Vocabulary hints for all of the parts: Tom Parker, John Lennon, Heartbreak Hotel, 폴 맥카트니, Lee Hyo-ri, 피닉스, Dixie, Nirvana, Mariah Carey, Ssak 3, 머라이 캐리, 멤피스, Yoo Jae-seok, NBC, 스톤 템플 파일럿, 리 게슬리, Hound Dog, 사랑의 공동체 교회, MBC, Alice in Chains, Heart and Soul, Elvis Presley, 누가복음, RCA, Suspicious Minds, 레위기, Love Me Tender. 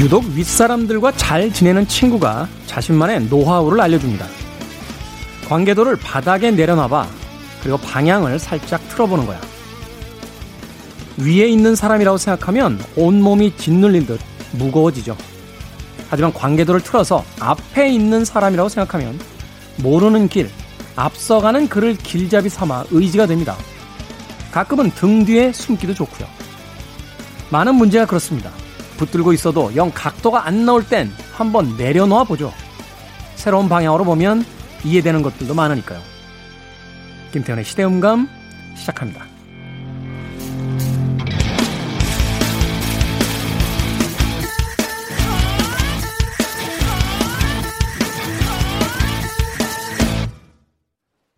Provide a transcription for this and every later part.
유독 윗사람들과 잘 지내는 친구가 자신만의 노하우를 알려줍니다. 관계도를 바닥에 내려놔봐. 그리고 방향을 살짝 틀어보는 거야. 위에 있는 사람이라고 생각하면 온몸이 짓눌린 듯 무거워지죠. 하지만 관계도를 틀어서 앞에 있는 사람이라고 생각하면 모르는 길, 앞서가는 그를 길잡이 삼아 의지가 됩니다. 가끔은 등 뒤에 숨기도 좋고요. 많은 문제가 그렇습니다. 붙들고 있어도 영 각도가 안 나올 땐 한번 내려놓아 보죠. 새로운 방향으로 보면 이해되는 것들도 많으니까요. 김태현의 시대음감 시작합니다.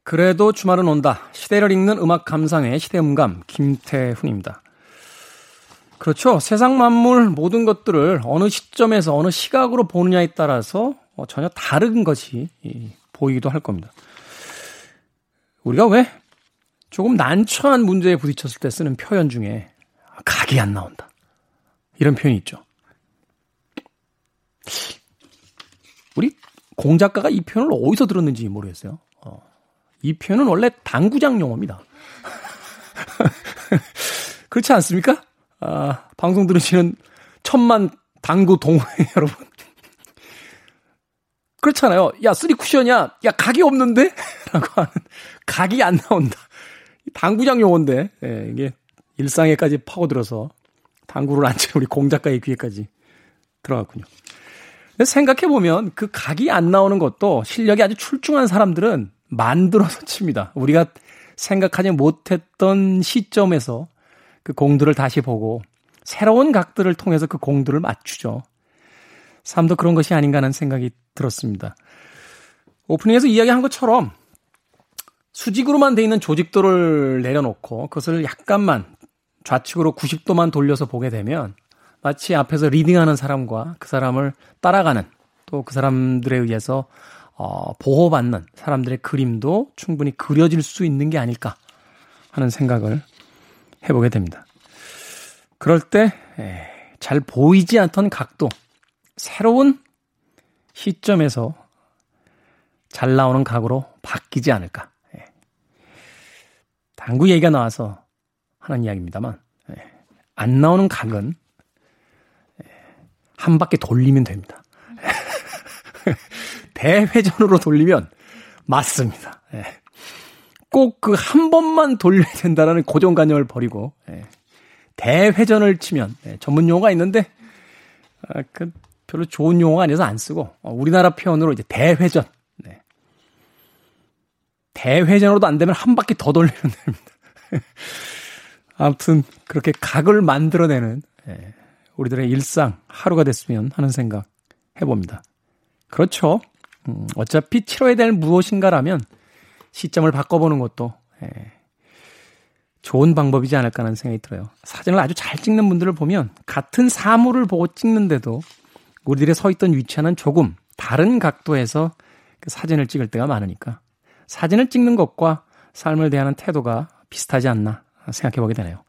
그래도 주말은 온다. 시대를 읽는 음악 감상의 시대음감 김태훈입니다. 그렇죠. 세상 만물 모든 것들을 어느 시점에서 어느 시각으로 보느냐에 따라서 전혀 다른 것이 보이기도 할 겁니다. 우리가 왜 조금 난처한 문제에 부딪혔을 때 쓰는 표현 중에 각이 안 나온다. 이런 표현이 있죠. 우리 공작가가 이 표현을 어디서 들었는지 모르겠어요. 이 표현은 원래 당구장 용어입니다. 그렇지 않습니까? 아, 방송 들으시는 천만 당구 동호회 여러분. 그렇잖아요. 야, 쓰리 쿠션이야. 야, 각이 없는데? 라고 하는, 각이 안 나온다. 당구장 용어인데, 예, 이게 일상에까지 파고들어서 당구를 안 치는 우리 공작가의 귀에까지 들어갔군요. 근데 생각해보면 그 각이 안 나오는 것도 실력이 아주 출중한 사람들은 만들어서 칩니다. 우리가 생각하지 못했던 시점에서 그 공들을 다시 보고 새로운 각들을 통해서 그 공들을 맞추죠. 삶도 그런 것이 아닌가 하는 생각이 들었습니다. 오프닝에서 이야기한 것처럼 수직으로만 돼 있는 조직도를 내려놓고 그것을 약간만 좌측으로 90도만 돌려서 보게 되면 마치 앞에서 리딩하는 사람과 그 사람을 따라가는 또 그 사람들에 의해서 보호받는 사람들의 그림도 충분히 그려질 수 있는 게 아닐까 하는 생각을 해보게 됩니다. 그럴 때 잘 보이지 않던 각도, 새로운 시점에서 잘 나오는 각으로 바뀌지 않을까. 당구 얘기가 나와서 하는 이야기입니다만 안 나오는 각은 한 바퀴 돌리면 됩니다. 대회전으로 돌리면 맞습니다. 꼭 그 한 번만 돌려야 된다라는 고정관념을 버리고 대회전을 치면 전문 용어가 있는데 그 별로 좋은 용어가 아니어서 안 쓰고 우리나라 표현으로 이제 대회전. 대회전으로도 안 되면 한 바퀴 더 돌리면 됩니다. 아무튼 그렇게 각을 만들어내는 우리들의 일상 하루가 됐으면 하는 생각 해봅니다. 그렇죠. 어차피 치러야 될 무엇인가라면 시점을 바꿔보는 것도 좋은 방법이지 않을까 하는 생각이 들어요. 사진을 아주 잘 찍는 분들을 보면 같은 사물을 보고 찍는데도 우리들이 서 있던 위치와는 조금 다른 각도에서 그 사진을 찍을 때가 많으니까 사진을 찍는 것과 삶을 대하는 태도가 비슷하지 않나 생각해보게 되네요.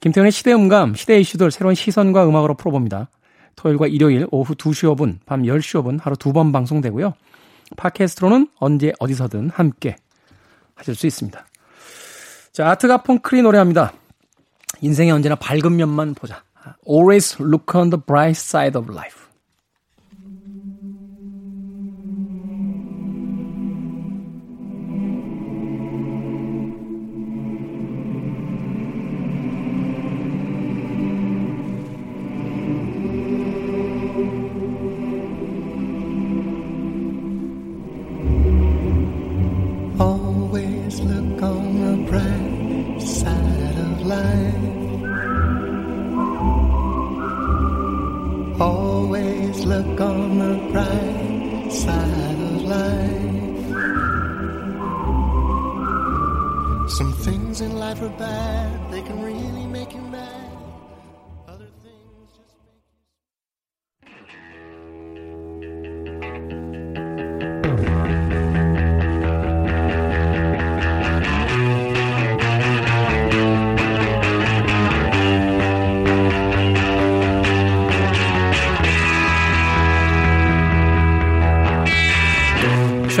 김태훈의 시대음감, 시대의 이슈들 새로운 시선과 음악으로 풀어봅니다. 토요일과 일요일 오후 2시 5분, 밤 10시 5분 하루 2번 방송되고요. 팟캐스트로는 언제 어디서든 함께 하실 수 있습니다. 자, 아트가폰클이 노래합니다. 인생에 언제나 밝은 면만 보자. Always look on the bright side of life.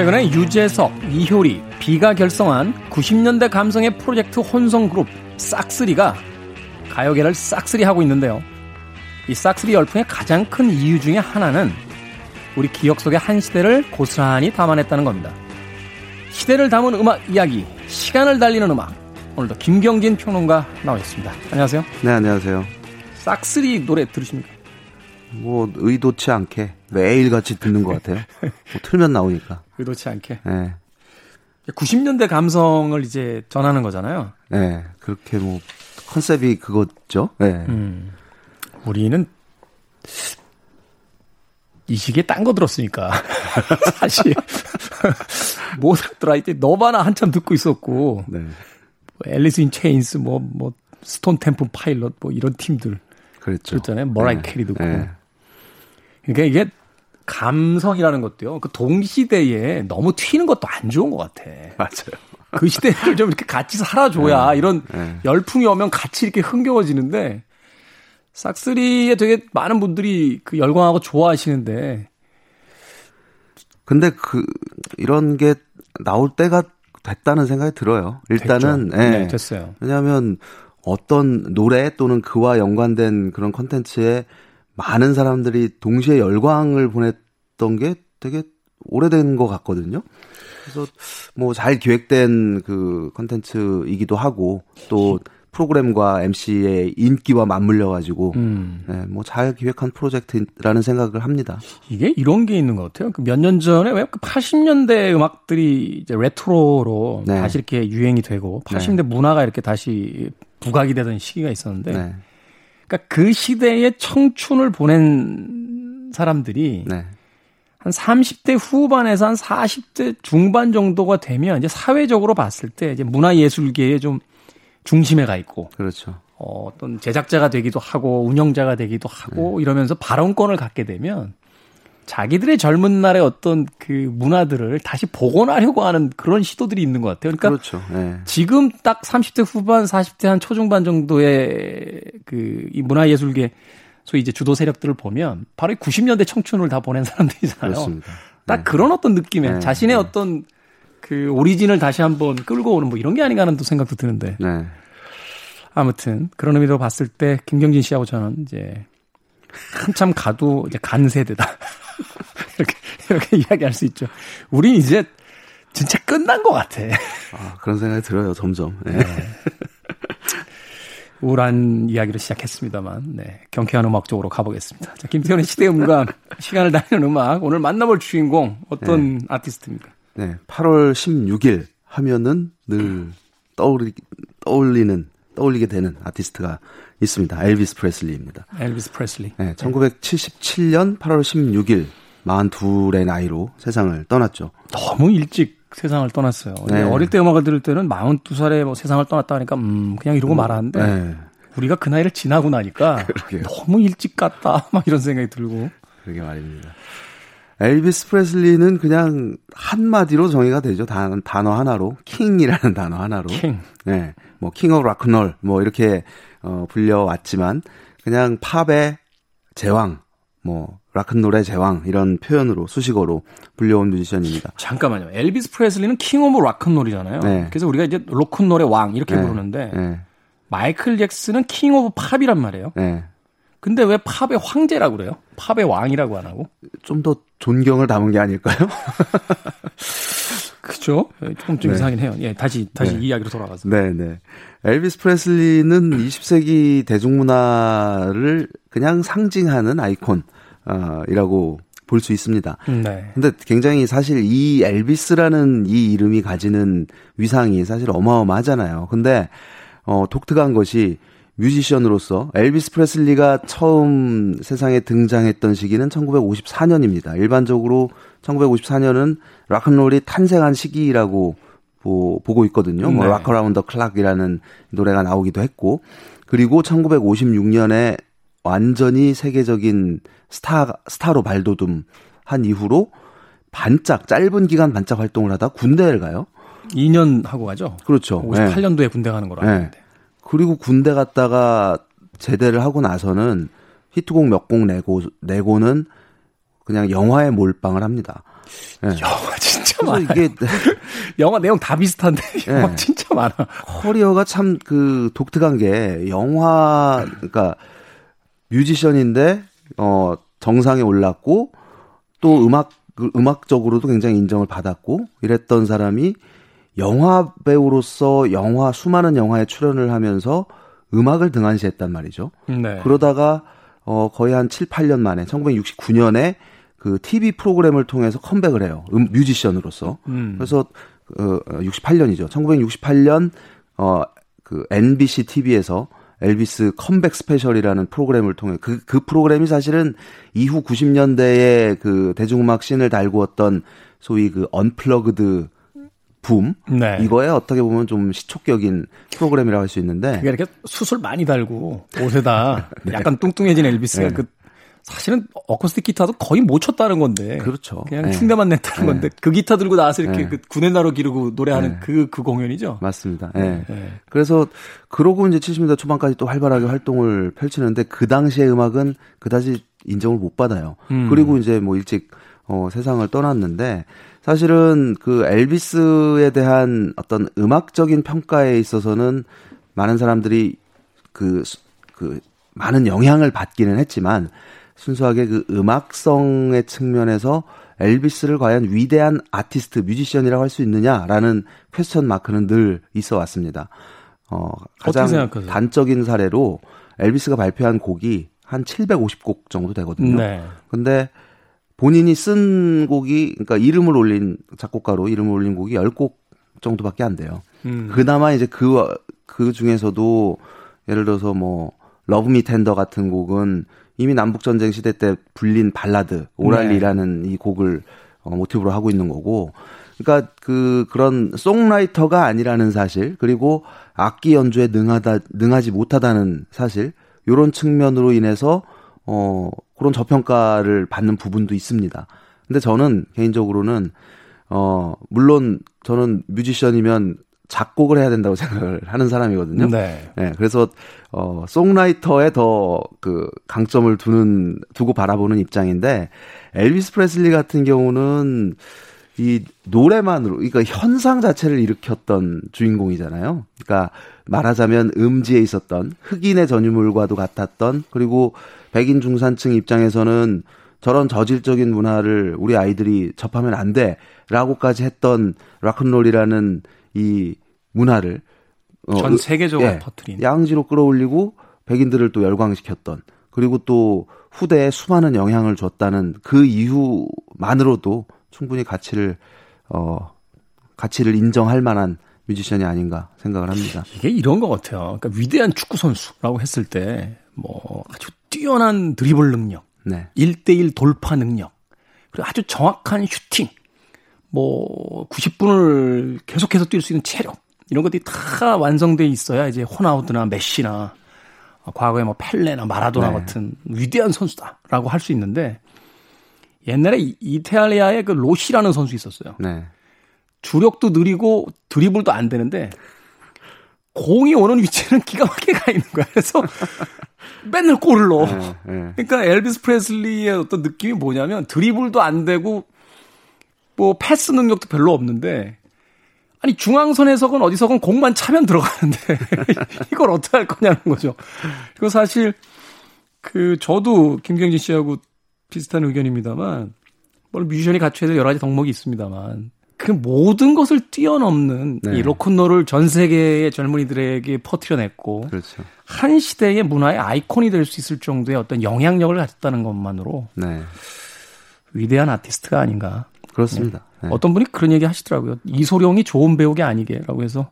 최근에 유재석, 이효리, 비가 결성한 90년대 감성의 프로젝트 혼성 그룹 싹3가 가요계를 싹쓸이 하고 있는데요. 이 싹쓸이 열풍의 가장 큰 이유 중에 하나는 우리 기억 속의 한 시대를 고스란히 담아냈다는 겁니다. 시대를 담은 음악 이야기, 시간을 달리는 음악. 오늘도 김경진 평론가 나오셨습니다. 안녕하세요. 네, 안녕하세요. 싹쓰리 노래 들으십니까? 뭐 의도치 않게 매일같이 듣는 것 같아요. 뭐 틀면 나오니까. 의도치 않게. 네. 90년대 감성을 이제 전하는 거잖아요. 네, 그렇게 뭐 컨셉이 그거죠. 네. 우리는 이 시기에 딴 거 들었으니까 사실 모사트라 이때 너바나 한참 듣고 있었고, 네. 앨리스 인 체인스, 뭐 스톤 템플 파일럿, 뭐 이런 팀들 그랬죠. 그랬잖아요. 머라이 캐리 듣고. 네. 그러니까 이게 감성이라는 것도요. 그 동시대에 너무 튀는 것도 안 좋은 것 같아. 맞아요. 그 시대를 좀 이렇게 같이 살아줘야, 네. 이런, 네. 열풍이 오면 같이 이렇게 흥겨워지는데. 싹쓰리에 되게 많은 분들이 그 열광하고 좋아하시는데. 근데 이런 게 나올 때가 됐다는 생각이 들어요. 일단은, 예. 네, 됐어요. 왜냐하면 어떤 노래 또는 그와 연관된 그런 콘텐츠에 많은 사람들이 동시에 열광을 보냈던 게 되게 오래된 것 같거든요. 그래서 뭐 잘 기획된 그 콘텐츠이기도 하고, 또 프로그램과 MC의 인기와 맞물려가지고, 네, 뭐 잘 기획한 프로젝트라는 생각을 합니다. 이게 이런 게 있는 것 같아요. 몇 년 전에 왜 80년대 음악들이 이제 레트로로, 네. 다시 이렇게 유행이 되고, 80년대, 네. 문화가 이렇게 다시 부각이 되던 시기가 있었는데, 네. 그러니까 그 시대의 청춘을 보낸 사람들이, 네. 한 30대 후반에서 한 40대 중반 정도가 되면 이제 사회적으로 봤을 때 이제 문화예술계에 좀 중심에 가 있고. 그렇죠. 어떤 제작자가 되기도 하고 운영자가 되기도 하고, 네. 이러면서 발언권을 갖게 되면 자기들의 젊은 날의 어떤 그 문화들을 다시 복원하려고 하는 그런 시도들이 있는 것 같아요. 그러니까 그렇죠. 네. 지금 딱 30대 후반, 40대 한 초중반 정도의 그 이 문화예술계 소위 이제 주도 세력들을 보면 바로 90년대 청춘을 다 보낸 사람들이잖아요. 그렇습니다. 딱, 네. 그런 어떤 느낌에, 네. 자신의, 네. 어떤 그 오리진을 다시 한번 끌고 오는 뭐 이런 게 아닌가 하는 또 생각도 드는데. 네. 아무튼 그런 의미로 봤을 때 김경진 씨하고 저는 이제 한참 가도 이제 간 세대다. 이렇게 이야기할 수 있죠. 우린 이제 진짜 끝난 것 같아. 아, 그런 생각이 들어요. 점점. 네. 네. 우울한 이야기로 시작했습니다만, 네. 경쾌한 음악 쪽으로 가보겠습니다. 자, 김태훈의 시대음감, 시간을 달리는 음악. 오늘 만나볼 주인공, 어떤, 네. 아티스트입니까? 네. 8월 16일 하면은 늘 떠올리게 되는 아티스트가 있습니다. 엘비스 프레슬리입니다. 엘비스 프레슬리. 네. 1977년 8월 16일, 42의 나이로 세상을 떠났죠. 너무 일찍 세상을 떠났어요. 네. 어릴 때 음악을 들을 때는 42살에 뭐 세상을 떠났다 하니까 그냥 이러고 말았는데, 네. 우리가 그 나이를 지나고 나니까 너무 일찍 갔다 막 이런 생각이 들고. 그러게 말입니다. 엘비스 프레슬리는 그냥 한마디로 정의가 되죠. 단어 하나로. 킹이라는 단어 하나로. 킹. 네. 뭐 킹 오브 락앤롤 뭐 이렇게 불려왔지만 그냥 팝의 제왕, 뭐 락앤롤의 제왕, 이런 표현으로, 수식어로 불려온 뮤지션입니다. 잠깐만요. 엘비스 프레슬리는 킹 오브 락앤롤이잖아요. 네. 그래서 우리가 이제 록앤롤의 왕 이렇게, 네. 부르는데, 네. 마이클 잭슨은 킹 오브 팝이란 말이에요. 네. 근데 왜 팝의 황제라고 그래요? 팝의 왕이라고 안 하고? 좀 더 존경을 담은 게 아닐까요? 그죠? 좀, 네. 이상하긴 해요. 예, 다시 네. 이야기로 돌아가서. 네, 네. 엘비스 프레슬리는 20세기 대중문화를 그냥 상징하는 아이콘, 이라고 볼 수 있습니다. 네. 근데 굉장히 사실 이 엘비스라는 이 이름이 가지는 위상이 사실 어마어마하잖아요. 근데, 독특한 것이 뮤지션으로서 엘비스 프레슬리가 처음 세상에 등장했던 시기는 1954년입니다. 일반적으로 1954년은 락앤롤이 탄생한 시기라고 보고 있거든요. 네. 뭐 Rock Around the Clock이라는 노래가 나오기도 했고, 그리고 1956년에 완전히 세계적인 스타로 발돋움한 이후로 짧은 기간 반짝 활동을 하다 군대를 가요. 2년 하고 가죠. 그렇죠. 58년도에 네. 군대 가는 거라 하는데. 네. 그리고 군대 갔다가 제대를 하고 나서는 히트곡 몇 곡 내고는 그냥 영화에 몰빵을 합니다. 네. 영화 진짜 많아요. 이게 영화 내용 다 비슷한데 영화 네. 진짜 많아. 커리어가 참 그 독특한 게 영화 그러니까 뮤지션인데 정상에 올랐고 또 음악적으로도 굉장히 인정을 받았고 이랬던 사람이 영화 배우로서 수많은 영화에 출연을 하면서 음악을 등한시했단 말이죠. 네. 그러다가 거의 한 7, 8년 만에 1969년에 그 TV 프로그램을 통해서 컴백을 해요. 뮤지션으로서. 그래서 1968년 그 MBC TV에서 엘비스 컴백 스페셜이라는 프로그램을 통해 그 프로그램이 사실은 이후 90년대에 그 대중음악 씬을 달구었던 소위 그 언플러그드 붐 네. 이거에 어떻게 보면 좀 시초격인 프로그램이라고 할 수 있는데 그게 이렇게 수술 많이 달고 옷에다 네. 약간 뚱뚱해진 엘비스가 네. 그 사실은 어쿠스틱 기타도 거의 못 쳤다는 건데 그렇죠. 그냥 네. 흉내만 냈다는 네. 건데 그 기타 들고 나와서 이렇게 네. 그 구내나로 기르고 노래하는 네. 그 공연이죠. 맞습니다. 네. 네. 그래서 그러고 이제 70년대 초반까지 또 활발하게 활동을 펼치는데 그 당시의 음악은 그다지 인정을 못 받아요. 그리고 이제 뭐 일찍 세상을 떠났는데 사실은 그 엘비스에 대한 어떤 음악적인 평가에 있어서는 많은 사람들이 그 많은 영향을 받기는 했지만 순수하게 그 음악성의 측면에서 엘비스를 과연 위대한 아티스트, 뮤지션이라고 할 수 있느냐라는 퀘스천 마크는 늘 있어 왔습니다. 가장 단적인 사례로 엘비스가 발표한 곡이 한 750곡 정도 되거든요. 네. 근데 본인이 쓴 곡이, 그러니까 작곡가로 이름을 올린 곡이 10곡 정도밖에 안 돼요. 그나마 이제 그 중에서도 예를 들어서 뭐, Love Me Tender 같은 곡은 이미 남북전쟁 시대 때 불린 발라드, 오랄리라는 네. 이 곡을 모티브로 하고 있는 거고, 그러니까 그런 송라이터가 아니라는 사실, 그리고 악기 연주에 능하지 못하다는 사실, 요런 측면으로 인해서 그런 저평가를 받는 부분도 있습니다. 근데 저는 개인적으로는 물론 저는 뮤지션이면 작곡을 해야 된다고 생각을 하는 사람이거든요. 네. 네 그래서 송라이터에 더 그 강점을 두고 바라보는 입장인데 엘비스 프레슬리 같은 경우는 이 노래만으로 그러니까 현상 자체를 일으켰던 주인공이잖아요. 그러니까 말하자면 음지에 있었던 흑인의 전유물과도 같았던 그리고 백인 중산층 입장에서는 저런 저질적인 문화를 우리 아이들이 접하면 안 돼라고까지 했던 락앤롤이라는 이 문화를 전 세계적으로 퍼뜨린 양지로 끌어올리고 백인들을 또 열광시켰던 그리고 또 후대에 수많은 영향을 줬다는 그 이유만으로도 충분히 가치를 인정할 만한 뮤지션이 아닌가 생각을 합니다. 이게 이런 것 같아요. 그러니까 위대한 축구 선수라고 했을 때 뭐 아주 뛰어난 드리블 능력, 네. 1대1 돌파 능력, 그리고 아주 정확한 슈팅, 뭐 90분을 계속해서 뛸 수 있는 체력 이런 것들이 다 완성돼 있어야 이제 호나우드나 메시나 과거에 뭐 펠레나 마라도나 네. 같은 위대한 선수다라고 할 수 있는데 옛날에 이탈리아의 그 로시라는 선수 있었어요. 네. 주력도 느리고 드리블도 안 되는데 공이 오는 위치는 기가 막히게 가 있는 거야. 그래서 맨날 골을 넣어. 네. 그러니까 엘비스 프레슬리의 어떤 느낌이 뭐냐면 드리블도 안 되고 뭐 패스 능력도 별로 없는데 아니 중앙선에서건 어디서건 공만 차면 들어가는데 이걸 어떻게 할 거냐는 거죠. 그리고 사실 그 저도 김경진 씨하고 비슷한 의견입니다만 물론 뮤지션이 갖춰야 될 여러 가지 덕목이 있습니다만 그 모든 것을 뛰어넘는 네. 이 로큰롤을 전 세계의 젊은이들에게 퍼뜨려냈고 그렇죠. 한 시대의 문화의 아이콘이 될 수 있을 정도의 어떤 영향력을 가졌다는 것만으로 네. 위대한 아티스트가 아닌가. 그렇습니다. 네. 어떤 분이 그런 얘기 하시더라고요. 이소룡이 좋은 배우가 아니게라고 해서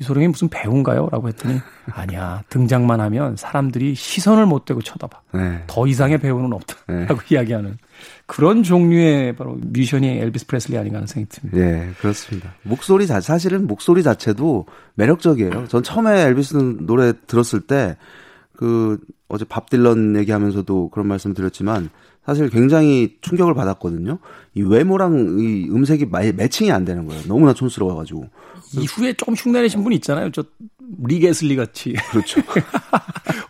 이소룡이 무슨 배우인가요? 라고 했더니 아니야. 등장만 하면 사람들이 시선을 못 대고 쳐다봐. 네. 더 이상의 배우는 없다라고 네. 이야기하는. 그런 종류의 바로 뮤지션이 엘비스 프레슬리 아닌가 하는 생각이 듭니다. 네, 그렇습니다. 사실은 목소리 자체도 매력적이에요. 전 처음에 엘비스 노래 들었을 때, 어제 밥 딜런 얘기하면서도 그런 말씀 드렸지만, 사실 굉장히 충격을 받았거든요. 이 외모랑 이 음색이 매칭이 안 되는 거예요. 너무나 촌스러워가지고. 이후에 조금 흉내내신 분이 있잖아요. 리 게슬리 같이. 그렇죠.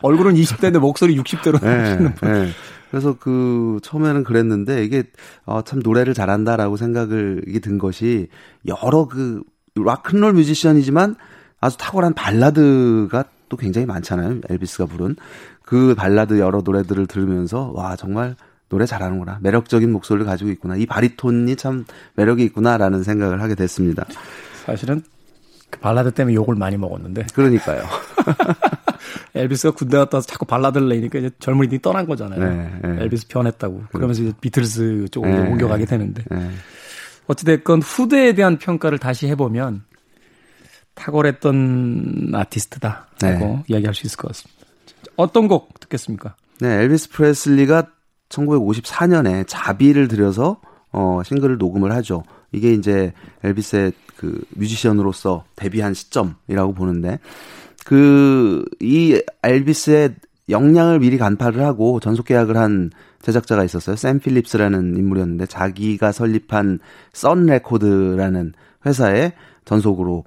얼굴은 20대인데 목소리 60대로 나오시는 분. 그래서 그 처음에는 그랬는데 이게 참 노래를 잘한다라고 생각을 이게 든 것이 여러 그 락앤롤 뮤지션이지만 아주 탁월한 발라드가 또 굉장히 많잖아요. 엘비스가 부른 그 발라드 여러 노래들을 들으면서 와 정말 노래 잘하는구나. 매력적인 목소리를 가지고 있구나. 이 바리톤이 참 매력이 있구나라는 생각을 하게 됐습니다. 사실은 그 발라드 때문에 욕을 많이 먹었는데. 그러니까요. 엘비스가 군대 갔다 와서 자꾸 발라드를 내니까 이제 젊은이들이 떠난 거잖아요. 네, 네. 엘비스 변했다고. 그러면서 이제 비틀스 쪽으로 네, 옮겨가게 되는데. 네. 어찌됐건 후대에 대한 평가를 다시 해보면 탁월했던 아티스트다라고 네, 이야기할 수 있을 것 같습니다. 어떤 곡 듣겠습니까? 네, 엘비스 프레슬리가 1954년에 자비를 들여서 싱글을 녹음을 하죠. 이게 이제 엘비스의 그 뮤지션으로서 데뷔한 시점이라고 보는데 그 이 엘비스의 역량을 미리 간파를 하고 전속 계약을 한 제작자가 있었어요. 샘 필립스라는 인물이었는데 자기가 설립한 선 레코드라는 회사에 전속으로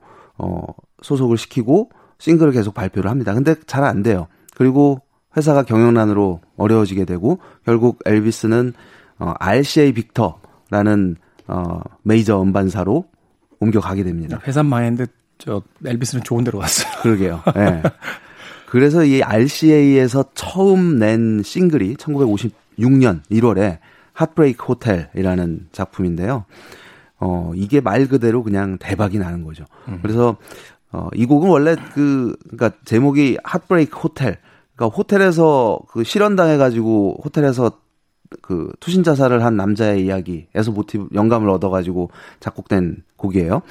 소속을 시키고 싱글을 계속 발표를 합니다. 근데 잘 안 돼요. 그리고 회사가 경영난으로 어려워지게 되고 결국 엘비스는 RCA 빅터라는 메이저 음반사로 옮겨가게 됩니다. 회사 망했는데 저 엘비스는 좋은 데로 갔어요. 그러게요. 네. 그래서 이 RCA에서 처음 낸 싱글이 1956년 1월에 Heartbreak Hotel이라는 작품인데요. 이게 말 그대로 그냥 대박이 나는 거죠. 그래서 이 곡은 원래 그러니까 제목이 Heartbreak Hotel. 그러니까 호텔에서 그 실현당해가지고 호텔에서 그 투신 자살을 한 남자의 이야기에서 모티브 영감을 얻어가지고 작곡된 곡이에요.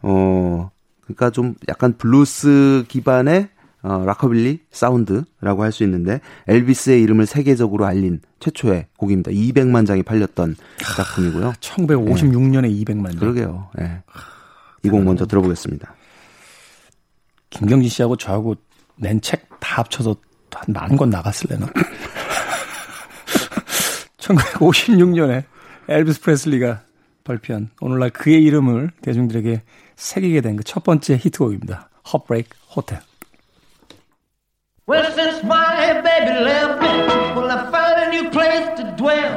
그러니까 좀 약간 블루스 기반의 락커빌리 사운드라고 할 수 있는데 엘비스의 이름을 세계적으로 알린 최초의 곡입니다. 200만 장이 팔렸던 작품이고요. 1956년에 예. 200만 장. 그러게요. 예. 이 곡 먼저 들어보겠습니다. 김경진 씨하고 저하고 낸 책 다 합쳐서 한 10,000권 나갔을래나? 1956년에 엘비스 프레슬리가 발표한 오늘날 그의 이름을 대중들에게 새기게 된 그 첫 번째 히트곡입니다. Heartbreak Hotel. Well, since my baby left me, well, I found a new place to dwell.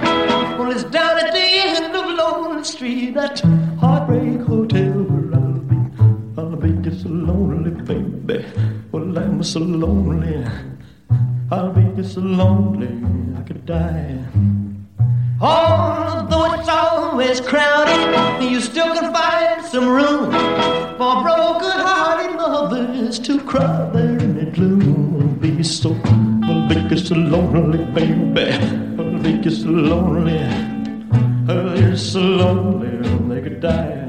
Well, it's down at the end of Lonely Street, that Heartbreak Hotel where I'll be just so lonely, baby. Well, I'm so lonely. I'll be just so lonely, I could die. Although it's always crowded, you still can find some room for broken-hearted lovers to cry there in the gloom. I'll be just so lonely, baby. I'll be just so lonely. I'll be so lonely, I could die.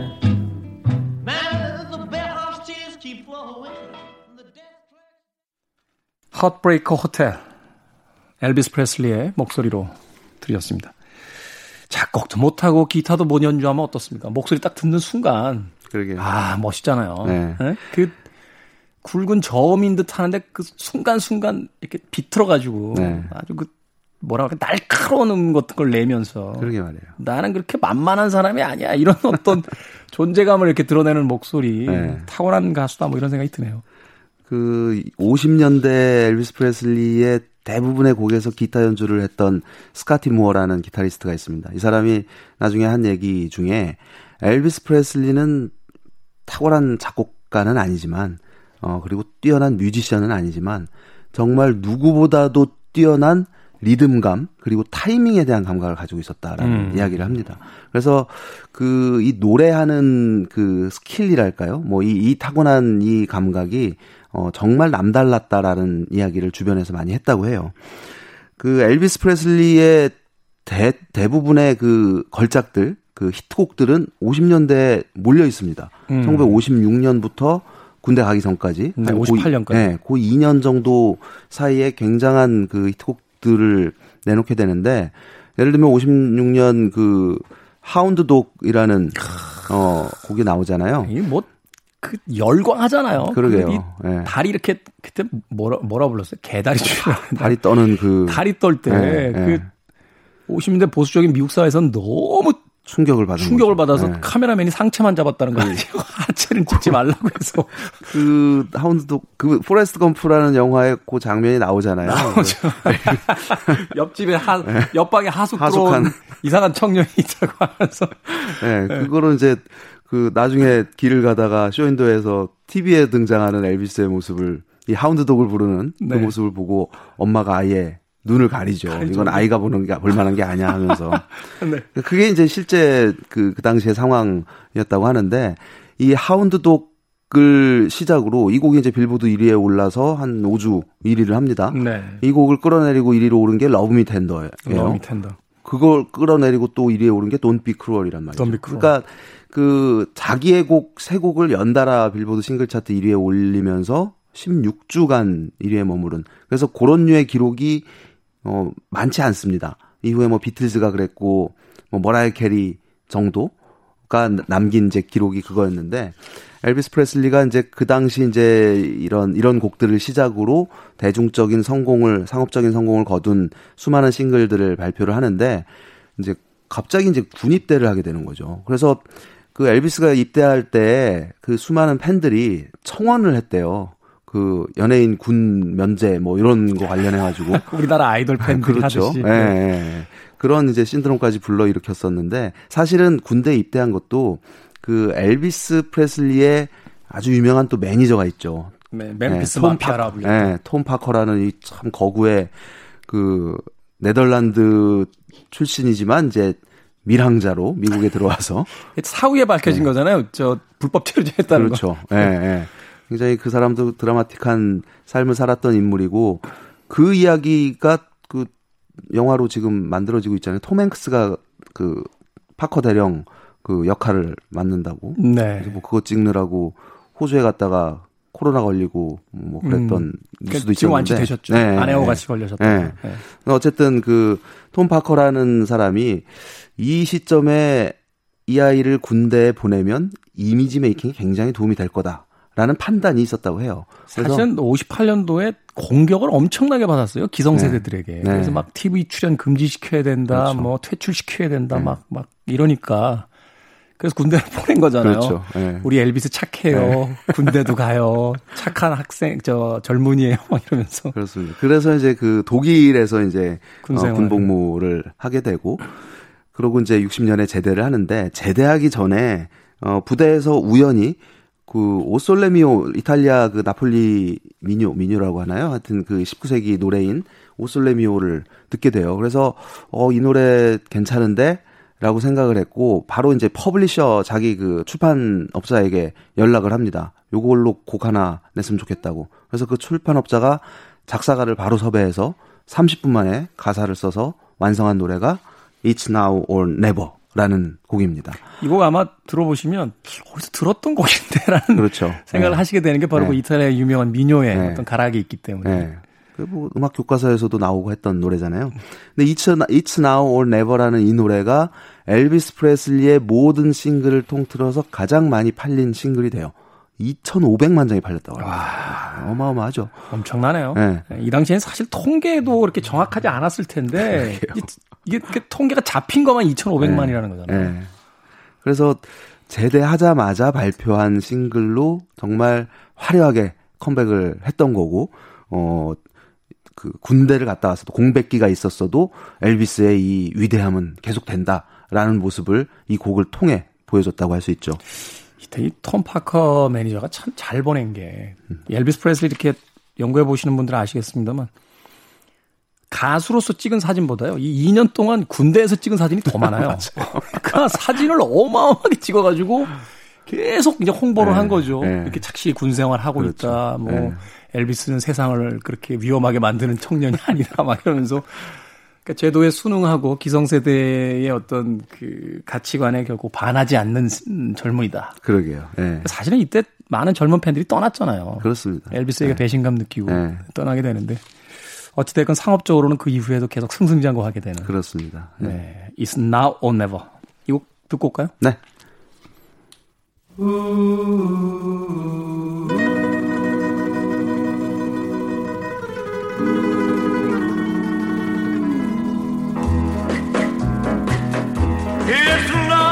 Heartbreak Hotel, 엘비스 프레슬리의 목소리로 들으셨습니다. 작곡도 못하고 기타도 못 연주하면 어떻습니까? 목소리 딱 듣는 순간 그러게요. 아 멋있잖아요. 네. 네? 그 굵은 저음인 듯 하는데 그 순간순간 이렇게 비틀어가지고 네. 아주 그 뭐라 그럴까 날카로운 같은 걸 내면서 그러게 말이에요. 나는 그렇게 만만한 사람이 아니야 이런 어떤 존재감을 이렇게 드러내는 목소리 네. 탁월한 가수다 뭐 이런 생각이 드네요. 그 50년대 엘비스 프레슬리의 대부분의 곡에서 기타 연주를 했던 스카티 무어라는 기타리스트가 있습니다. 이 사람이 나중에 한 얘기 중에 엘비스 프레슬리는 탁월한 작곡가는 아니지만 그리고 뛰어난 뮤지션은 아니지만 정말 누구보다도 뛰어난 리듬감 그리고 타이밍에 대한 감각을 가지고 있었다라는 이야기를 합니다. 그래서 그 이 노래하는 그 스킬이랄까요? 뭐 이 타고난 이 감각이 정말 남달랐다라는 이야기를 주변에서 많이 했다고 해요. 그 엘비스 프레슬리의 대부분의 그 걸작들, 그 히트곡들은 50년대에 몰려 있습니다. 1956년부터 군대 가기 전까지, 네, 58년까지, 네, 그 2년 정도 사이에 굉장한 그 히트곡들을 내놓게 되는데, 예를 들면 56년 그 하운드 독이라는 곡이 나오잖아요. 이 뭐 그 열광하잖아요. 그러게요. 네. 다리 이렇게 그때 뭐라 불렀어요? 개다리 춤. 다리 떠는 그 다리 떨 때 그 50년대 보수적인 미국 사회에서는 너무 충격을 받아서 네. 카메라맨이 상체만 잡았다는 거 아니에요? 하체는 찍지 말라고 해서. 그 하운드독, 그 포레스트 검프라는 영화에 그 장면이 나오잖아요. 나오죠. 옆집에 네. 옆방에 하숙한 이상한 청년이 있다고 하면서. 네, 그거는 이제 그 나중에 길을 가다가 쇼윈도에서 TV에 등장하는 엘비스의 모습을 이 하운드독을 부르는 네. 그 모습을 보고 엄마가 아예 눈을 가리죠. 이건 아이가 보는 게 볼만한 게 아니야 하면서. 네. 그게 이제 실제 그 당시의 상황이었다고 하는데 이 하운드독을 시작으로 이 곡이 이제 빌보드 1위에 올라서 한 5주 1위를 합니다. 네. 이 곡을 끌어내리고 1위로 오른 게 러브 미 텐더예요. 러브 미 텐더. 그걸 끌어내리고 또 1위에 오른 게 Don't Be Cruel이란 말이죠. Don't Be Cruel. 그러니까 그 자기의 곡 세 곡을 연달아 빌보드 싱글 차트 1위에 올리면서 16주간 1위에 머무른. 그래서 그런 류의 기록이 많지 않습니다. 이후에 뭐 비틀즈가 그랬고, 뭐 머라이어 캐리 정도가 남긴 이제 기록이 그거였는데, 엘비스 프레슬리가 이제 그 당시 이제 이런 곡들을 시작으로 대중적인 성공을, 상업적인 성공을 거둔 수많은 싱글들을 발표를 하는데, 이제 갑자기 이제 군 입대를 하게 되는 거죠. 그래서 그 엘비스가 입대할 때 그 수많은 팬들이 청원을 했대요. 그 연예인 군 면제 뭐 이런 거 관련해 가지고 우리나라 아이돌 팬들이 그렇죠. 하듯이. 예, 예. 그런 이제 신드롬까지 불러 일으켰었는데 사실은 군대 입대한 것도 그 엘비스 프레슬리의 아주 유명한 또 매니저가 있죠. 네, 멤피스 마피아라고. 예, 톰 파커라는 이 참 거구의 그 네덜란드 출신이지만 이제 밀항자로 미국에 들어와서 사후에 밝혀진 네. 거잖아요. 저 불법 체류했다는 그렇죠. 거. 그렇죠. 예, 예. 굉장히 그 사람도 드라마틱한 삶을 살았던 인물이고 그 이야기가 그 영화로 지금 만들어지고 있잖아요. 톰 행크스가 그 파커 대령 그 역할을 맡는다고. 네. 뭐 그거 찍느라고 호주에 갔다가 코로나 걸리고 뭐 그랬던 뉴스도 있었는데. 지금 완치되셨죠. 네. 아내하고 같이 걸려셨다. 네. 네. 어쨌든 그 톰 파커라는 사람이 이 시점에 이 아이를 군대에 보내면 이미지 메이킹이 굉장히 도움이 될 거다. 라는 판단이 있었다고 해요. 사실은 58년도에 공격을 엄청나게 받았어요. 기성세대들에게. 네. 그래서 막 TV 출연 금지시켜야 된다, 그렇죠. 뭐 퇴출시켜야 된다, 네. 막 이러니까. 그래서 군대를 보낸 거잖아요. 그렇죠. 네. 우리 엘비스 착해요. 네. 군대도 가요. 착한 학생, 젊은이에요. 막 이러면서. 그렇습니다. 그래서 이제 그 독일에서 이제 군복무를 하게 되고, 그러고 이제 60년에 제대를 하는데, 제대하기 전에 부대에서 우연히 그 오 솔레 미오 이탈리아 그 나폴리 미뇨라고 하나요? 하여튼 그 19세기 노래인 오 솔레 미오를 듣게 돼요. 그래서 이 노래 괜찮은데라고 생각을 했고 바로 이제 퍼블리셔 자기 그 출판업자에게 연락을 합니다. 요걸로 곡 하나 냈으면 좋겠다고. 그래서 그 출판업자가 작사가를 바로 섭외해서 30분 만에 가사를 써서 완성한 노래가 It's Now or Never. 라는 곡입니다. 이 곡 아마 들어보시면 어디서 들었던 곡인데라는 그렇죠. 생각을 네. 하시게 되는 게 바로 네. 그 이탈리아의 유명한 민요의 네. 어떤 가락이 있기 때문에. 네. 그 뭐 음악 교과서에서도 나오고 했던 노래잖아요. 근데 It's Now or Never라는 이 노래가 엘비스 프레슬리의 모든 싱글을 통틀어서 가장 많이 팔린 싱글이 돼요. 2,500만 장이 팔렸다고 합니다. 어마어마하죠. 엄청나네요. 네. 이 당시에는 사실 통계도 그렇게 정확하지 않았을 텐데 이게 통계가 잡힌 것만 2,500만이라는 네. 거잖아요. 네. 그래서 제대하자마자 발표한 싱글로 정말 화려하게 컴백을 했던 거고 그 군대를 갔다 와서도 공백기가 있었어도 엘비스의 이 위대함은 계속된다라는 모습을 이 곡을 통해 보여줬다고 할 수 있죠. 이 톰 파커 매니저가 참 잘 보낸 게 엘비스 프레슬리 이렇게 연구해 보시는 분들은 아시겠습니다만 가수로서 찍은 사진보다요 이 2년 동안 군대에서 찍은 사진이 더 많아요. 그러니까 사진을 어마어마하게 찍어가지고 계속 이제 홍보를 한 거죠. 이렇게 착실히 군 생활하고 그렇죠. 있다. 뭐 엘비스는 세상을 그렇게 위험하게 만드는 청년이 아니다. 막 이러면서 그러니까 제도에 순응하고 기성세대의 어떤 그 가치관에 결국 반하지 않는 젊은이다. 그러게요. 네. 사실은 이때 많은 젊은 팬들이 떠났잖아요. 그렇습니다. 엘비스에게 네. 배신감 느끼고 네. 떠나게 되는데 어찌됐건 상업적으로는 그 이후에도 계속 승승장구하게 되는. 그렇습니다. 네. 네. It's now or never. 이 곡 듣고 올까요? 네. It's love.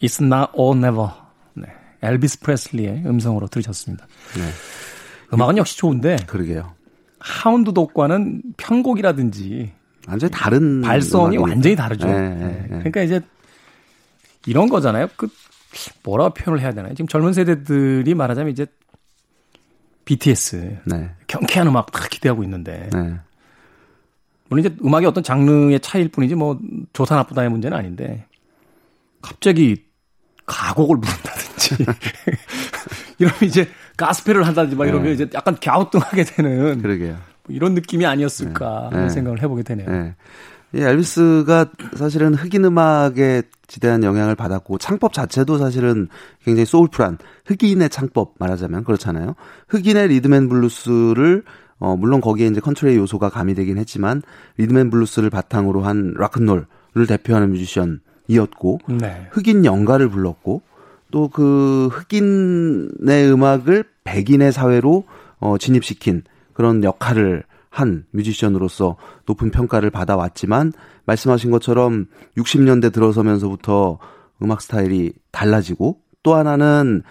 It's Now or Never. 네. 엘비스 프레슬리의 음성으로 들으셨습니다. 네. 음악은 역시 좋은데. 그러게요. 하운드 독과는 편곡이라든지 완전히 다른 발성이 음악입니다. 완전히 다르죠. 네, 네, 네. 그러니까 이제 이런 거잖아요. 그 뭐라고 표현을 해야 되나요? 지금 젊은 세대들이 말하자면 이제 BTS 네. 경쾌한 음악 다 기대하고 있는데. 네. 물론 이제 음악이 어떤 장르의 차이일 뿐이지 뭐 좋다 나쁘다의 문제는 아닌데. 갑자기 가곡을 부른다든지 이러면 이제 가스펠을 한다든지 막 이러면 네. 이제 약간 갸우뚱하게 되는 그러게요. 뭐 이런 느낌이 아니었을까 네. 하는 네. 생각을 해보게 되네요. 네. 이 엘비스가 사실은 흑인 음악에 지대한 영향을 받았고 창법 자체도 사실은 굉장히 소울풀한 흑인의 창법 말하자면 그렇잖아요. 흑인의 리듬앤블루스를 물론 거기에 이제 컨트리의 요소가 가미되긴 했지만 리듬앤블루스를 바탕으로 한 락앤롤을 대표하는 뮤지션. 이었고 네. 흑인 연가를 불렀고 또 그 흑인의 음악을 백인의 사회로 진입시킨 그런 역할을 한 뮤지션으로서 높은 평가를 받아왔지만 말씀하신 것처럼 60년대 들어서면서부터 음악 스타일이 달라지고 또 하나는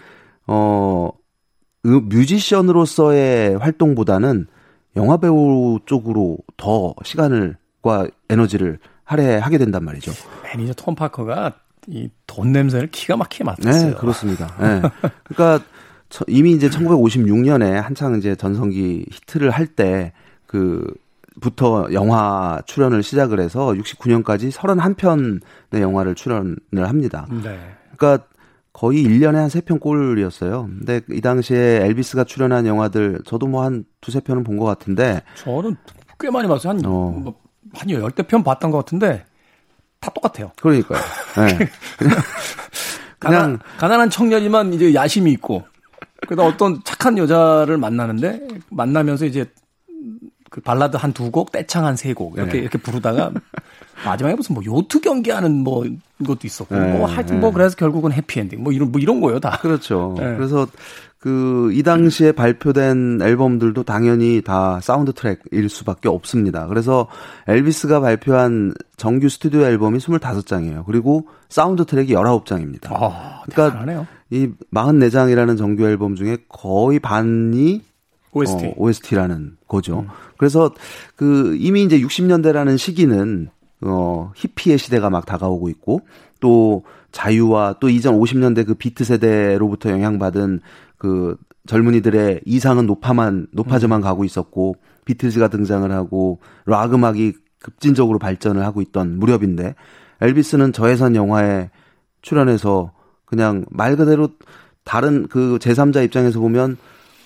뮤지션으로서의 활동보다는 영화배우 쪽으로 더 시간과 에너지를 할애하게 된단 말이죠. 매니저 톰 파커가 이 돈 냄새를 기가 막히게 맡았어요. 네, 그렇습니다. 네. 그러니까 이미 이제 1956년에 한창 이제 전성기 히트를 할 때 그부터 영화 출연을 시작을 해서 69년까지 31편의 영화를 출연을 합니다. 네. 그러니까 거의 1년에 한 3편 꼴이었어요. 근데 이 당시에 엘비스가 출연한 영화들 저도 뭐 한 두세 편은 본 것 같은데 저는 꽤 많이 봤어요. 한 10대 편 봤던 것 같은데 다 똑같아요. 그러니까요. 네. 그냥 가난한 청년이만 이제 야심이 있고 그러다 어떤 착한 여자를 만나면서 이제 그 발라드 한 2곡, 떼창 한 3곡 이렇게 부르다가 마지막에 무슨 뭐 요트 경기하는 뭐 것도 있었고 네. 뭐 하여튼 뭐 그래서 결국은 해피엔딩 뭐 이런 거예요 다. 그렇죠. 네. 그래서 그 이 당시에 발표된 앨범들도 당연히 다 사운드 트랙일 수밖에 없습니다. 그래서 엘비스가 발표한 정규 스튜디오 앨범이 25장이에요. 그리고 사운드 트랙이 19장입니다. 아, 그러니까 대단하네요. 이 44장이라는 정규 앨범 중에 거의 반이 OST라는 거죠. 그래서 그 이미 이제 60년대라는 시기는 히피의 시대가 막 다가오고 있고 또 자유와 또 이전 50년대 그 비트 세대로부터 영향받은 그 젊은이들의 이상은 높아져만 가고 있었고 비틀즈가 등장을 하고 락 음악이 급진적으로 발전을 하고 있던 무렵인데 엘비스는 저예산 영화에 출연해서 그냥 말 그대로 다른 그 제3자 입장에서 보면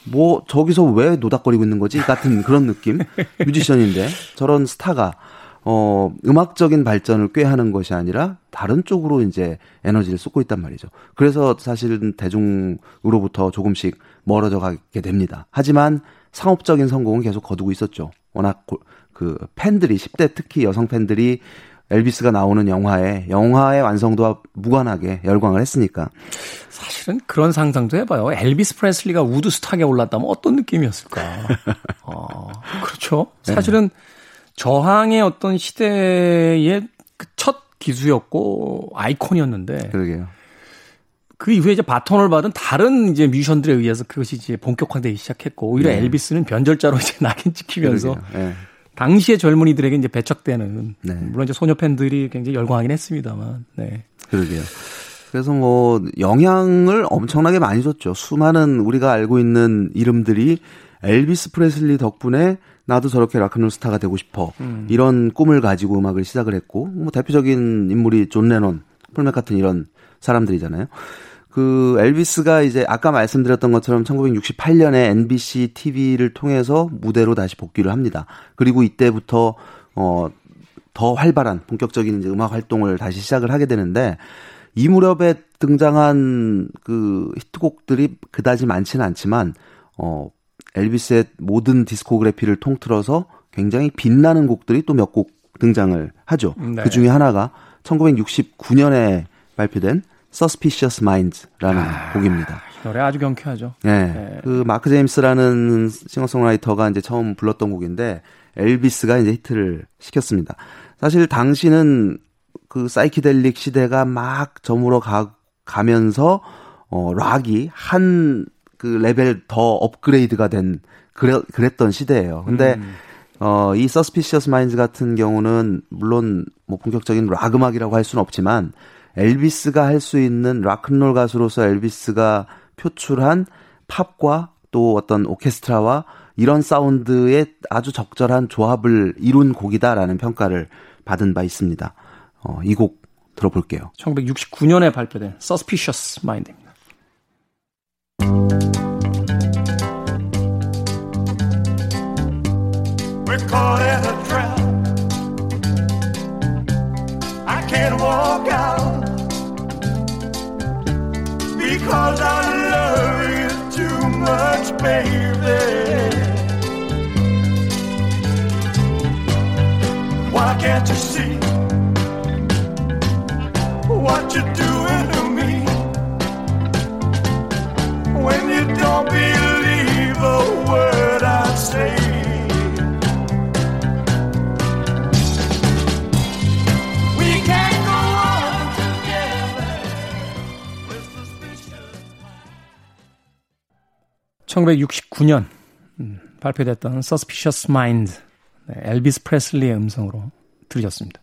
뭐 저기서 왜 노닥거리고 있는 거지 같은 그런 느낌 뮤지션인데 저런 스타가 음악적인 발전을 꾀하는 것이 아니라 다른 쪽으로 이제 에너지를 쏟고 있단 말이죠. 그래서 사실은 대중으로부터 조금씩 멀어져 가게 됩니다. 하지만 상업적인 성공은 계속 거두고 있었죠. 워낙 그 팬들이 10대 특히 여성 팬들이 엘비스가 나오는 영화의 완성도와 무관하게 열광을 했으니까. 사실은 그런 상상도 해봐요. 엘비스 프레슬리가 우드스탁에 올랐다면 어떤 느낌이었을까. 그렇죠. 사실은 네. 저항의 어떤 시대의 첫 기수였고 아이콘이었는데. 그러게요. 그 이후에 이제 바톤을 받은 다른 이제 뮤지션들에 의해서 그것이 이제 본격화되기 시작했고 오히려 네. 엘비스는 변절자로 이제 낙인 찍히면서 네. 당시의 젊은이들에게 이제 배척되는 네. 물론 이제 소녀 팬들이 굉장히 열광하긴 했습니다만. 네. 그러게요. 그래서 뭐 영향을 엄청나게 많이 줬죠. 수많은 우리가 알고 있는 이름들이 엘비스 프레슬리 덕분에 나도 저렇게 락앤롤 스타가 되고 싶어 이런 꿈을 가지고 음악을 시작을 했고 뭐 대표적인 인물이 존 레논, 폴 맥카트니 이런 사람들이잖아요. 그 엘비스가 이제 아까 말씀드렸던 것처럼 1968년에 NBC TV를 통해서 무대로 다시 복귀를 합니다. 그리고 이때부터 더 활발한 본격적인 이제 음악 활동을 다시 시작을 하게 되는데 이 무렵에 등장한 그 히트곡들이 그다지 많지는 않지만 엘비스의 모든 디스코그래피를 통틀어서 굉장히 빛나는 곡들이 또 몇 곡 등장을 하죠. 네. 그중에 하나가 1969년에 발표된 Suspicious Minds라는 곡입니다. 노래 아주 경쾌하죠. 네. 네. 그 마크 제임스라는 싱어송라이터가 이제 처음 불렀던 곡인데 엘비스가 이제 히트를 시켰습니다. 사실 당시는 그 사이키델릭 시대가 막 저물어 가면서 락이 한 그 레벨 더 업그레이드가 된 그랬던 시대예요. 근데 이 Suspicious Minds 같은 경우는 물론 뭐 본격적인 락 음악이라고 할 수는 없지만 엘비스가 할 수 있는 락앤롤 가수로서 엘비스가 표출한 팝과 또 어떤 오케스트라와 이런 사운드의 아주 적절한 조합을 이룬 곡이다라는 평가를 받은 바 있습니다. 이 곡 들어볼게요. 1969년에 발표된 Suspicious Mind입니다. We're caught in a trap. I can't walk out because I love you too much, baby. Why can't you see? What you doing to me when you don't believe a word I say? We can't go on together with suspicious minds. 1969년 발표됐던 Suspicious Mind, 엘비스 프레슬리의 음성으로 들으셨습니다.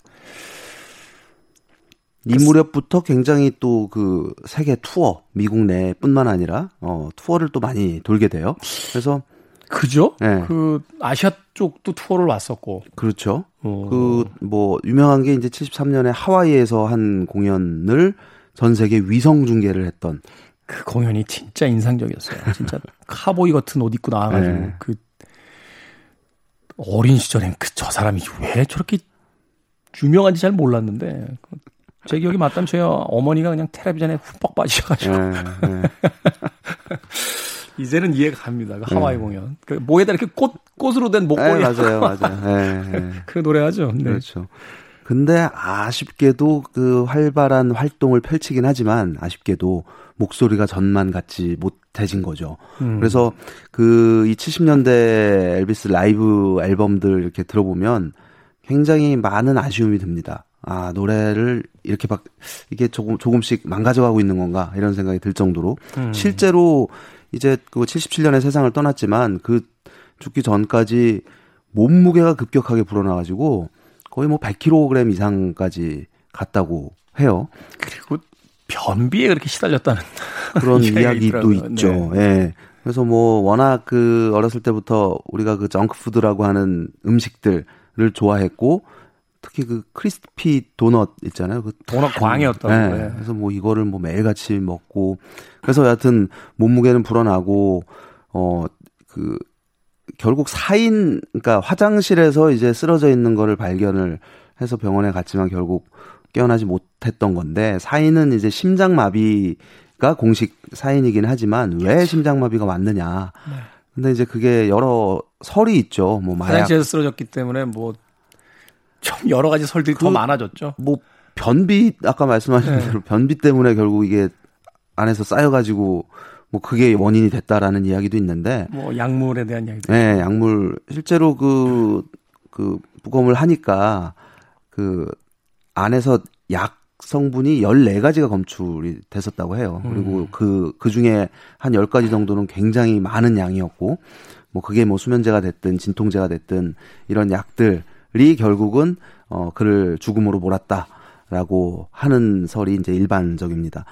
이 무렵부터 굉장히 또 그 세계 투어, 미국 내뿐만 아니라 투어를 또 많이 돌게 돼요. 그래서 그죠? 네. 그 아시아 쪽도 투어를 왔었고. 그렇죠. 그 뭐 유명한 게 이제 73년에 하와이에서 한 공연을 전 세계 위성 중계를 했던 그 공연이 진짜 인상적이었어요. 진짜 카보이 같은 옷 입고 나와가지고 네. 그 어린 시절엔 그 저 사람이 왜 저렇게 유명한지 잘 몰랐는데. 제 기억이 맞다면 저희 어머니가 그냥 텔레비전에 훅 빠지셔가지고 네. 이제는 이해가 갑니다. 그 하와이 네. 공연 그 목에다 이렇게 꽃으로 된 목걸이 네, 맞아요, 맞아요. 네. 그 노래하죠. 네. 그렇죠. 근데 아쉽게도 그 활발한 활동을 펼치긴 하지만 아쉽게도 목소리가 전만 같지 못해진 거죠. 그래서 그 이 70년대 엘비스 라이브 앨범들 이렇게 들어보면 굉장히 많은 아쉬움이 듭니다. 아, 노래를 이렇게 막, 이게 조금씩 망가져가고 있는 건가, 이런 생각이 들 정도로. 실제로 이제 그 77년에 세상을 떠났지만 그 죽기 전까지 몸무게가 급격하게 불어나가지고 거의 뭐 100kg 이상까지 갔다고 해요. 그리고 변비에 그렇게 시달렸다는 그런 이야기도 있죠. 네. 예. 그래서 뭐 워낙 그 어렸을 때부터 우리가 그 정크푸드라고 하는 음식들을 좋아했고 특히 그 크리스피 도넛 있잖아요. 그 도넛 광이었다고. 네. 거예요. 그래서 뭐 이거를 뭐 매일같이 먹고 그래서 여하튼 몸무게는 불어나고 그 결국 4인 그러니까 화장실에서 이제 쓰러져 있는 거를 발견을 해서 병원에 갔지만 결국 깨어나지 못했던 건데 4인은 이제 심장마비가 공식 4인이긴 하지만 왜 심장마비가 왔느냐. 네. 근데 이제 그게 여러 설이 있죠. 뭐 마약 화장실에서 쓰러졌기 때문에 뭐 좀 여러 가지 설들이 더 많아졌죠. 뭐 변비 아까 말씀하신 네. 대로 변비 때문에 결국 이게 안에서 쌓여가지고 뭐 그게 원인이 됐다라는 이야기도 있는데. 뭐 약물에 대한 이야기도. 네, 약물 실제로 그 부검을 하니까 그 안에서 약 성분이 14가지가 검출이 됐었다고 해요. 그리고 그 중에 한 10가지 정도는 굉장히 많은 양이었고, 뭐 그게 뭐 수면제가 됐든 진통제가 됐든 이런 약들. 리 결국은 그를 죽음으로 몰았다라고 하는 설이 이제 일반적입니다.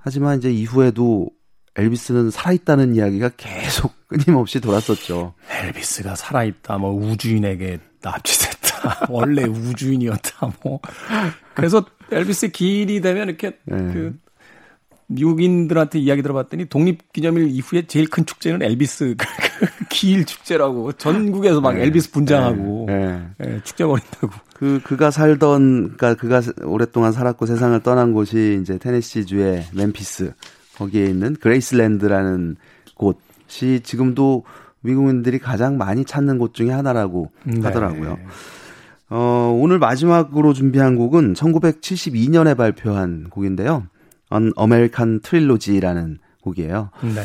하지만 이제 이후에도 엘비스는 살아있다는 이야기가 계속 끊임없이 돌았었죠. 엘비스가 살아있다, 뭐 우주인에게 납치됐다, 원래 우주인이었다, 뭐 그래서 엘비스 기일이 되면 이렇게 그 미국인들한테 이야기 들어봤더니 독립기념일 이후에 제일 큰 축제는 엘비스. 기일 축제라고 전국에서 막 엘비스 분장하고 축제 벌인다고. 그가 살던, 그러니까 그가 오랫동안 살았고 세상을 떠난 곳이 이제 테네시주의 멤피스, 거기에 있는 그레이슬랜드라는 곳이 지금도 미국인들이 가장 많이 찾는 곳 중에 하나라고 하더라고요. 오늘 마지막으로 준비한 곡은 1972년에 발표한 곡인데요. An American Trilogy라는 곡이에요. 네.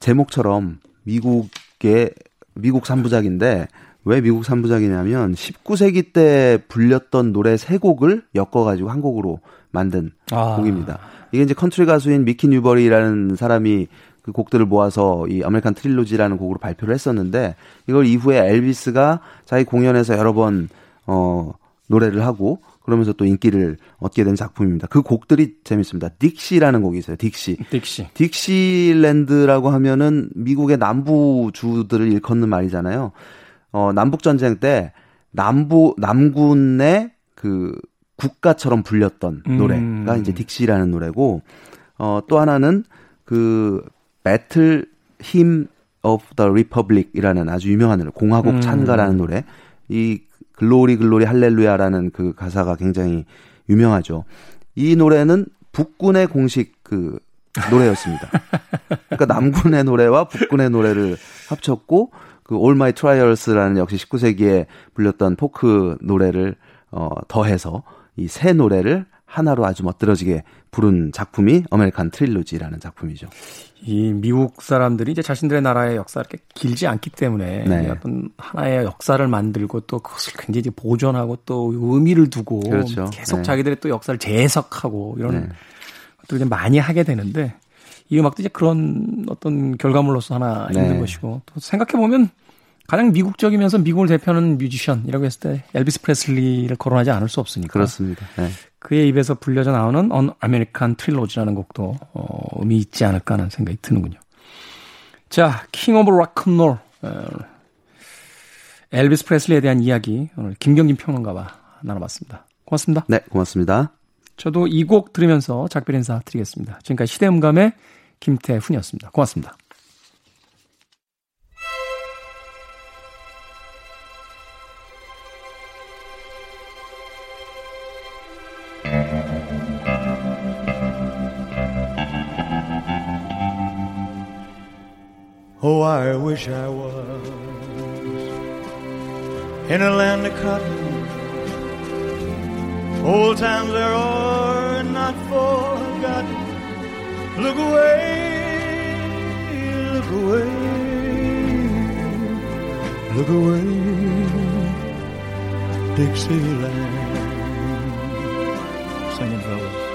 제목처럼 미국 3부작인데, 왜 미국 3부작이냐면 19세기 때 불렸던 노래 3곡을 엮어가지고 한 곡으로 만든 곡입니다. 이게 이제 컨트리 가수인 미키 뉴버리라는 사람이 그 곡들을 모아서 이 아메리칸 트릴로지라는 곡으로 발표를 했었는데, 이걸 이후에 엘비스가 자기 공연에서 여러 번 노래를 하고 그러면서 또 인기를 얻게 된 작품입니다. 그 곡들이 재밌습니다. 딕시라는 곡이 있어요. 딕시. 딕시랜드라고 하면은 미국의 남부 주들을 일컫는 말이잖아요. 남북 전쟁 때 남군의 그 국가처럼 불렸던 노래가 이제 딕시라는 노래고, 또 하나는 그 Battle Hymn of the Republic이라는 아주 유명한 노래, 공화국 찬가라는 노래, 이 글로리 글로리 할렐루야라는 그 가사가 굉장히 유명하죠. 이 노래는 북군의 공식 그 노래였습니다. 그러니까 남군의 노래와 북군의 노래를 합쳤고, 그 All My Trials라는 역시 19세기에 불렸던 포크 노래를 더해서 이 세 노래를 하나로 아주 멋들어지게 부른 작품이 아메리칸 트릴로지라는 작품이죠. 이 미국 사람들이 이제 자신들의 나라의 역사가 이렇게 길지 않기 때문에 어떤 하나의 역사를 만들고 또 그것을 굉장히 보존하고 또 의미를 두고 계속 자기들의 또 역사를 재해석하고 이런 것도 이제 많이 하게 되는데, 이 음악도 이제 그런 어떤 결과물로서 하나 있는 것이고, 또 생각해 보면 가장 미국적이면서 미국을 대표하는 뮤지션이라고 했을 때 엘비스 프레슬리를 거론하지 않을 수 없으니까. 그렇습니다. 네. 그의 입에서 불려져 나오는 On American Trilogy라는 곡도 의미 있지 않을까 하는 생각이 드는군요. 자, 킹 오브 락앤롤 엘비스 프레슬리에 대한 이야기 오늘 김경진 평론가와 나눠봤습니다. 고맙습니다. 네, 고맙습니다. 저도 이 곡 들으면서 작별 인사 드리겠습니다. 지금까지 시대음감의 김태훈이었습니다. 고맙습니다. Oh, I wish I was in a land of cotton. Old times there are not forgotten. Look away, look away, look away, Dixieland. Singing fellas.